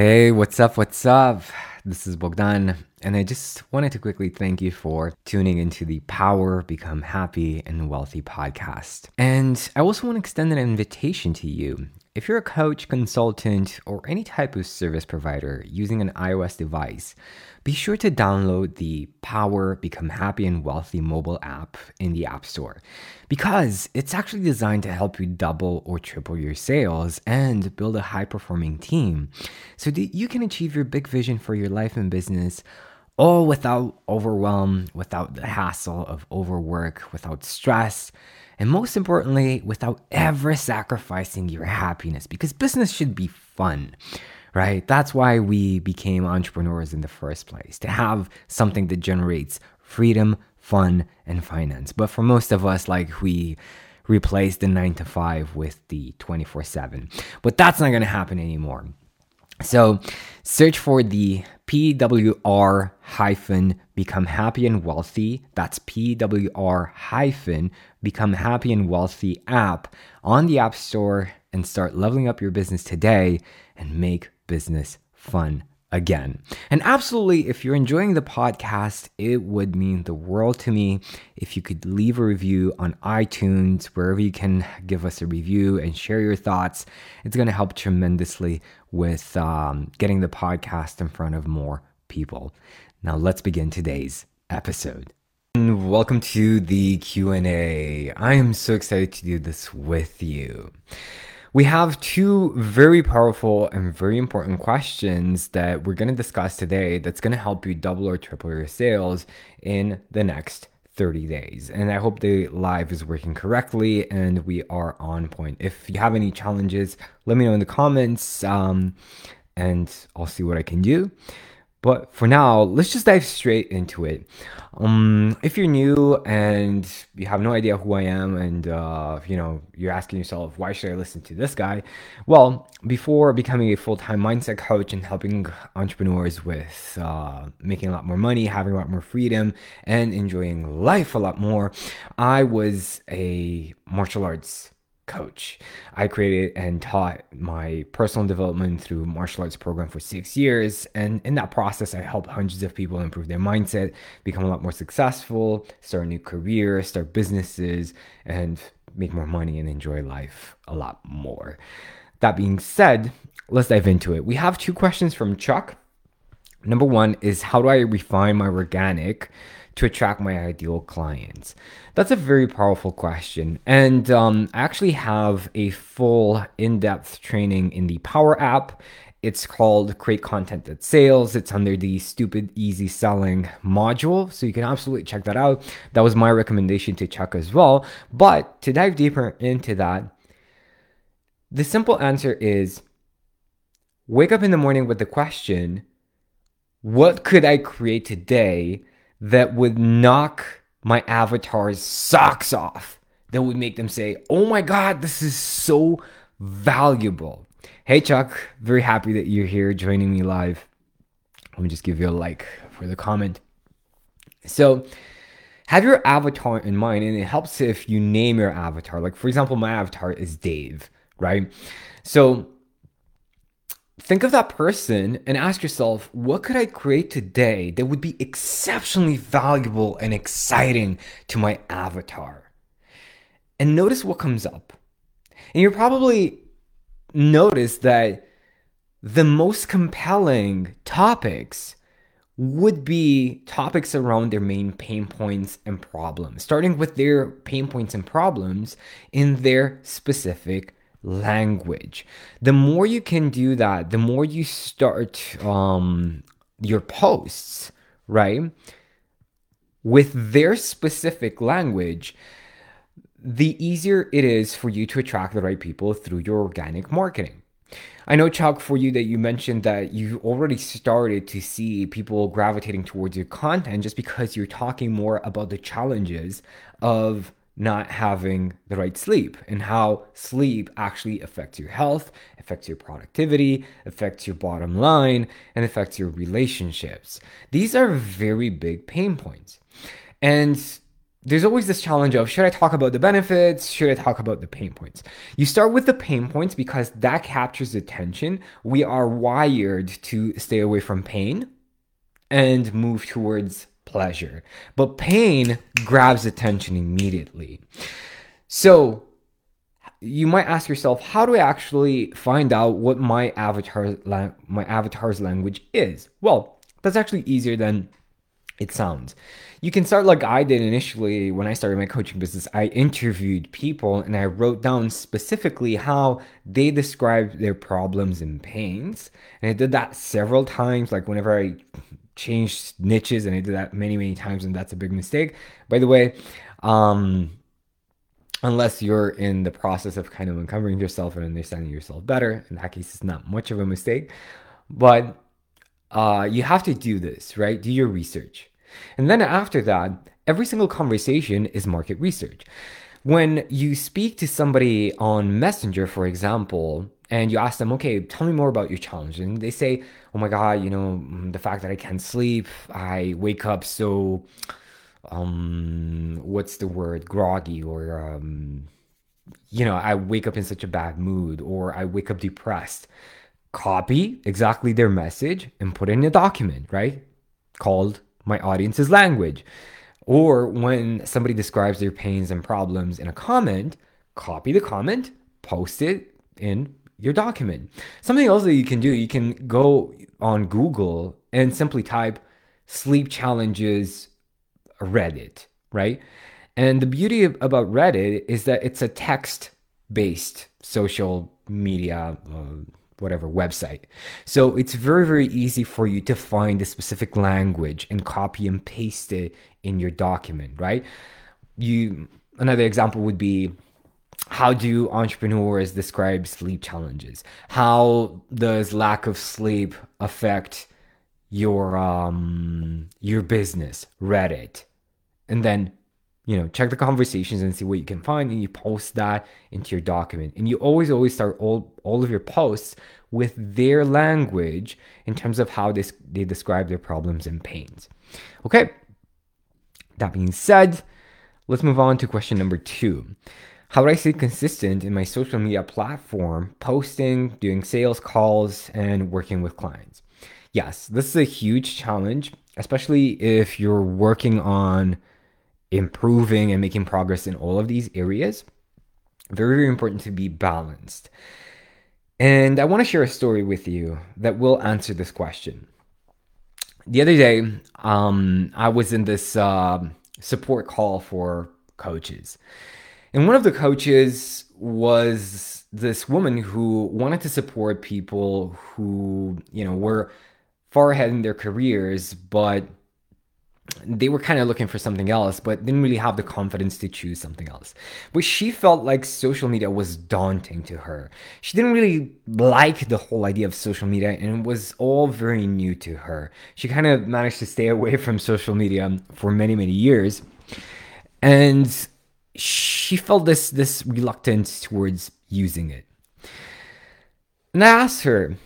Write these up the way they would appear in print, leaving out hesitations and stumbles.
Hey, what's up? This is Bogdan, and I just wanted to quickly thank you for tuning into the Power Become Happy and Wealthy podcast. And I also want to extend an invitation to you. If you're a coach, consultant, or any type of service provider using an iOS device, be sure to download the Power Become Happy and Wealthy mobile app in the App Store, because it's actually designed to help you double or triple your sales and build a high-performing team so that you can achieve your big vision for your life and business, all without overwhelm, without the hassle of overwork, without stress, and most importantly, without ever sacrificing your happiness, because business should be fun. Right? That's why we became entrepreneurs in the first place, to have something that generates freedom, fun, and finance. But for most of us, we replace the 9-to-5 with the 24/7. But that's not going to happen anymore. So search for the PWR-Become Happy and Wealthy. That's PWR-Become Happy and Wealthy app on the App Store, and start leveling up your business today and make business fun again. And absolutely, if you're enjoying the podcast, it would mean the world to me if you could leave a review on iTunes, wherever you can give us a review and share your thoughts. It's going to help tremendously with getting the podcast in front of more people. Now let's begin today's episode. And welcome to the Q&A. I am so excited to do this with you. We have two very powerful and very important questions that we're going to discuss today that's going to help you double or triple your sales in the next 30 days. And I hope the live is working correctly and we are on point. If you have any challenges, let me know in the comments and I'll see what I can do. But for now, let's just dive straight into it. If you're new and you have no idea who I am and, you're asking yourself, why should I listen to this guy? Well, before becoming a full-time mindset coach and helping entrepreneurs with making a lot more money, having a lot more freedom, and enjoying life a lot more, I was a martial arts coach. I created and taught my personal development through martial arts program for 6 years. And in that process, I helped hundreds of people improve their mindset, become a lot more successful, start a new career, start businesses, and make more money and enjoy life a lot more. That being said, let's dive into it. We have two questions from Chuck. Number one is, how do I refine my organic to attract my ideal clients? That's a very powerful question. And I actually have a full in-depth training in the Power app. It's called Create Content That Sales. It's under the Stupid Easy Selling module. So you can absolutely check that out. That was my recommendation to Chuck as well. But to dive deeper into that, the simple answer is, wake up in the morning with the question, what could I create today that would knock my avatar's socks off, that would make them say, oh my God, this is so valuable. Hey, Chuck, very happy that you're here joining me live. Let me just give you a like for the comment. So have your avatar in mind, and it helps if you name your avatar. Like, for example, my avatar is Dave, right? So think of that person and ask yourself, what could I create today that would be exceptionally valuable and exciting to my avatar? And notice what comes up. And you'll probably notice that the most compelling topics would be topics around their main pain points and problems, starting with their pain points and problems in their specific language. The more you can do that, the more you start your posts, right, with their specific language, the easier it is for you to attract the right people through your organic marketing. I know, Chuck, for you that you mentioned that you already started to see people gravitating towards your content just because you're talking more about the challenges of not having the right sleep and how sleep actually affects your health, affects your productivity, affects your bottom line, and affects your relationships. These are very big pain points. And There's always this challenge of, should I talk about the benefits? Should I talk about the pain points? You start with the pain points because that captures attention. We are wired to stay away from pain and move towards pleasure. But pain grabs attention immediately. So you might ask yourself, how do I actually find out what my avatar's language is? Well, that's actually easier than it sounds. You can start like I did initially when I started my coaching business. I interviewed people and I wrote down specifically how they described their problems and pains. And I did that several times, like whenever I changed niches, and I did that many, many times, and that's a big mistake. By the way, unless you're in the process of kind of uncovering yourself and understanding yourself better, in that case, it's not much of a mistake. But you have to do this, right? Do your research. And then after that, every single conversation is market research. When you speak to somebody on Messenger, for example, and you ask them, okay, tell me more about your challenge. And they say, oh my God, you know, the fact that I can't sleep, I wake up so, groggy, or, you know, I wake up in such a bad mood, or I wake up depressed. Copy exactly their message and put it in a document, right? Called My Audience's Language. Or when somebody describes their pains and problems in a comment, copy the comment, post it in your document. Something else that you can do, you can go on Google and simply type sleep challenges Reddit, right? And the beauty about Reddit is that it's a text-based social media website. So it's very, very easy for you to find a specific language and copy and paste it in your document, right? Another example would be, how do entrepreneurs describe sleep challenges? How does lack of sleep affect your business? Reddit. And then, you know, check the conversations and see what you can find, and you post that into your document. And you always start all of your posts with their language in terms of how they describe their problems and pains. Okay, that being said, let's move on to question number 2. How do I stay consistent in my social media platform, posting, doing sales calls, and working with clients? Yes, this is a huge challenge, especially if you're working on improving and making progress in all of these areas. Very, very important to be balanced. And I want to share a story with you that will answer this question. The other day, I was in this support call for coaches. And one of the coaches was this woman who wanted to support people who, you know, were far ahead in their careers, but they were kind of looking for something else, but didn't really have the confidence to choose something else. But she felt like social media was daunting to her. She didn't really like the whole idea of social media, and it was all very new to her. She kind of managed to stay away from social media for many, many years. And she felt this reluctance towards using it. And I asked her,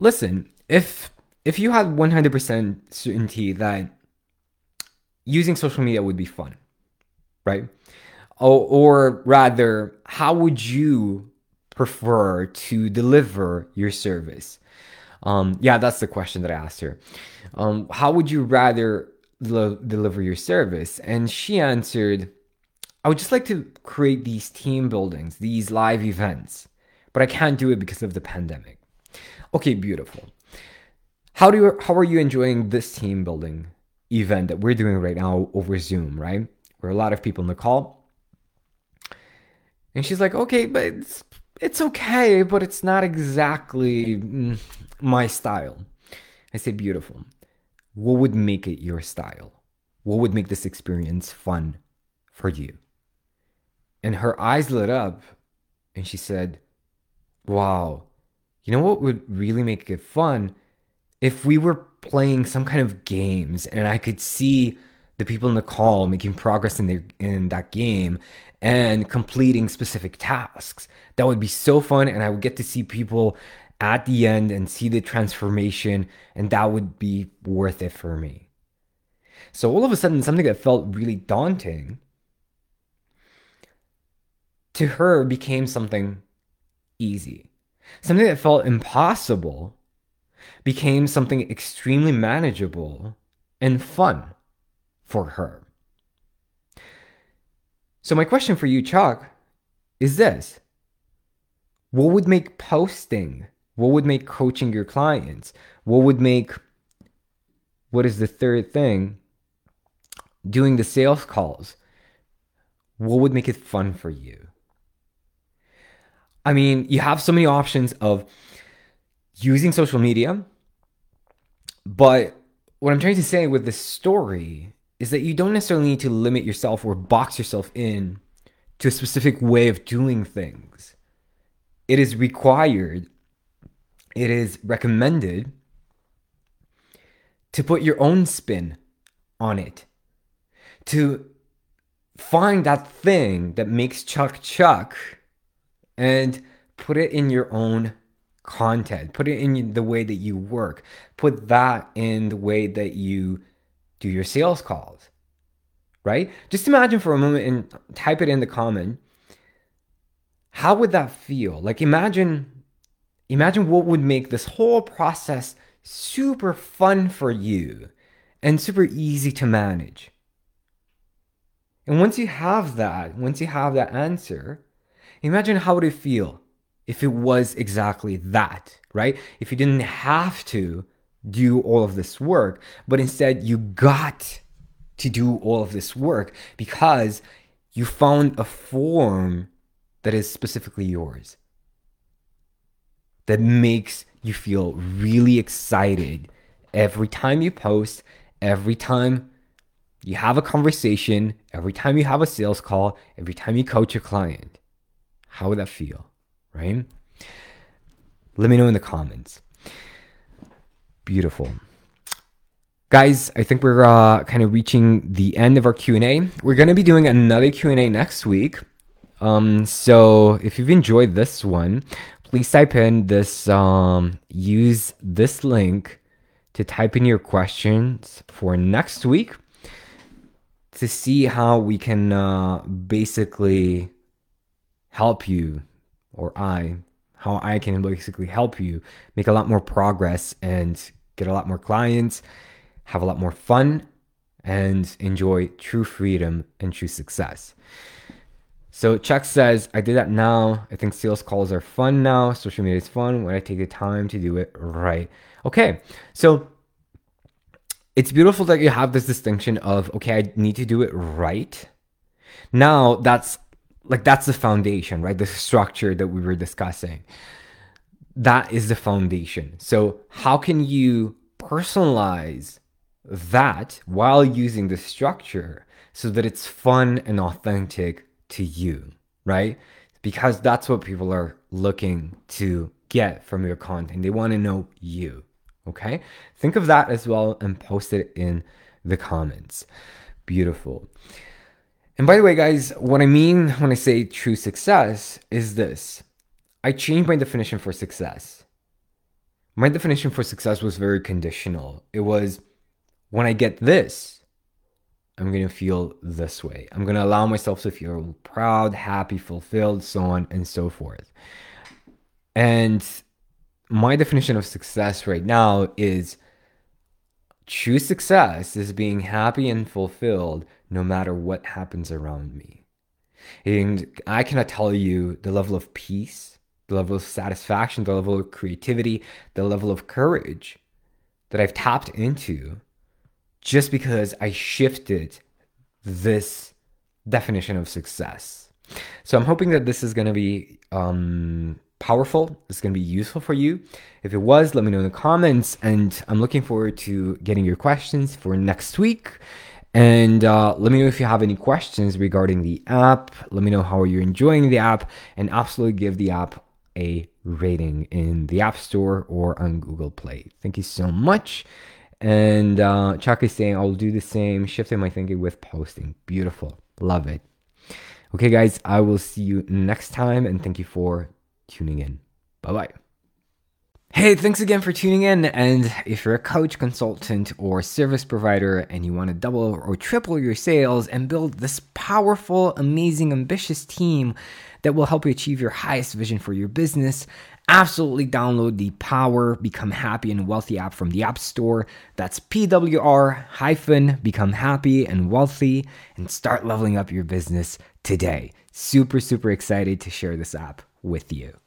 listen, if you had 100% certainty that using social media would be fun, right? Or rather, how would you prefer to deliver your service? Yeah, that's the question that I asked her. How would you rather deliver your service? And she answered, I would just like to create these team buildings, these live events, but I can't do it because of the pandemic. Okay, beautiful. How are you enjoying this team building event that we're doing right now over Zoom, right? We're a lot of people in the call. And she's like, okay, but it's okay, but it's not exactly my style. I say, beautiful. What would make it your style? What would make this experience fun for you? And her eyes lit up and she said, wow, you know what would really make it fun? If we were playing some kind of games and I could see the people in the call making progress in that game and completing specific tasks, that would be so fun. And I would get to see people at the end and see the transformation, and that would be worth it for me. So all of a sudden, something that felt really daunting to her became something easy. Something that felt impossible became something extremely manageable and fun for her. So my question for you, Chuck, is this. What would make posting? What would make coaching your clients? What would make, what is the third thing? Doing the sales calls. What would make it fun for you? I mean, you have so many options of using social media, but what I'm trying to say with this story is that you don't necessarily need to limit yourself or box yourself in to a specific way of doing things. It is required, it is recommended to put your own spin on it, to find that thing that makes Chuck Chuck and put it in your own content, put it in the way that you work, put that in the way that you do your sales calls, right? Just imagine for a moment and type it in the comment. How would that feel? Like imagine what would make this whole process super fun for you and super easy to manage. And once you have that answer, imagine how would it feel if it was exactly that, right? If you didn't have to do all of this work, but instead you got to do all of this work because you found a form that is specifically yours, that makes you feel really excited every time you post, every time you have a conversation, every time you have a sales call, every time you coach a client. How would that feel, right? Let me know in the comments. Beautiful. Guys, I think we're kind of reaching the end of our Q&A. We're going to be doing another Q&A next week. So if you've enjoyed this one, please type in this, use this link to type in your questions for next week to see how we can basically help you, or how I can basically help you make a lot more progress and get a lot more clients, have a lot more fun, and enjoy true freedom and true success. So Chuck says, I did that now. I think sales calls are fun now. Social media is fun when I take the time to do it right. Okay, so it's beautiful that you have this distinction of, okay, I need to do it right. Now that's the foundation, right? The structure that we were discussing. That is the foundation. So how can you personalize that while using the structure so that it's fun and authentic to you, right? Because that's what people are looking to get from your content. They want to know you, okay? Think of that as well and post it in the comments. Beautiful. And by the way, guys, what I mean when I say true success is this. I changed my definition for success. My definition for success was very conditional. It was, when I get this, I'm going to feel this way. I'm going to allow myself to feel proud, happy, fulfilled, so on and so forth. And my definition of success right now is, true success is being happy and fulfilled no matter what happens around me. And I cannot tell you the level of peace, the level of satisfaction, the level of creativity, the level of courage that I've tapped into just because I shifted this definition of success. So I'm hoping that this is going to be powerful. It's going to be useful for you. If it was, let me know in the comments. And I'm looking forward to getting your questions for next week. And let me know if you have any questions regarding the app. Let me know how you're enjoying the app, and absolutely give the app a rating in the App Store or on Google Play. Thank you so much. And Chuck is saying, I'll do the same, shifting my thinking with posting. Beautiful. Love it. Okay, guys, I will see you next time. And thank you for tuning in. Bye-bye. Hey, thanks again for tuning in. And if you're a coach, consultant, or service provider and you want to double or triple your sales and build this powerful, amazing, ambitious team that will help you achieve your highest vision for your business, absolutely download the Power Become Happy and Wealthy app from the App Store. That's PWR-Become Happy and Wealthy, and start leveling up your business today. Super, super excited to share this app with you.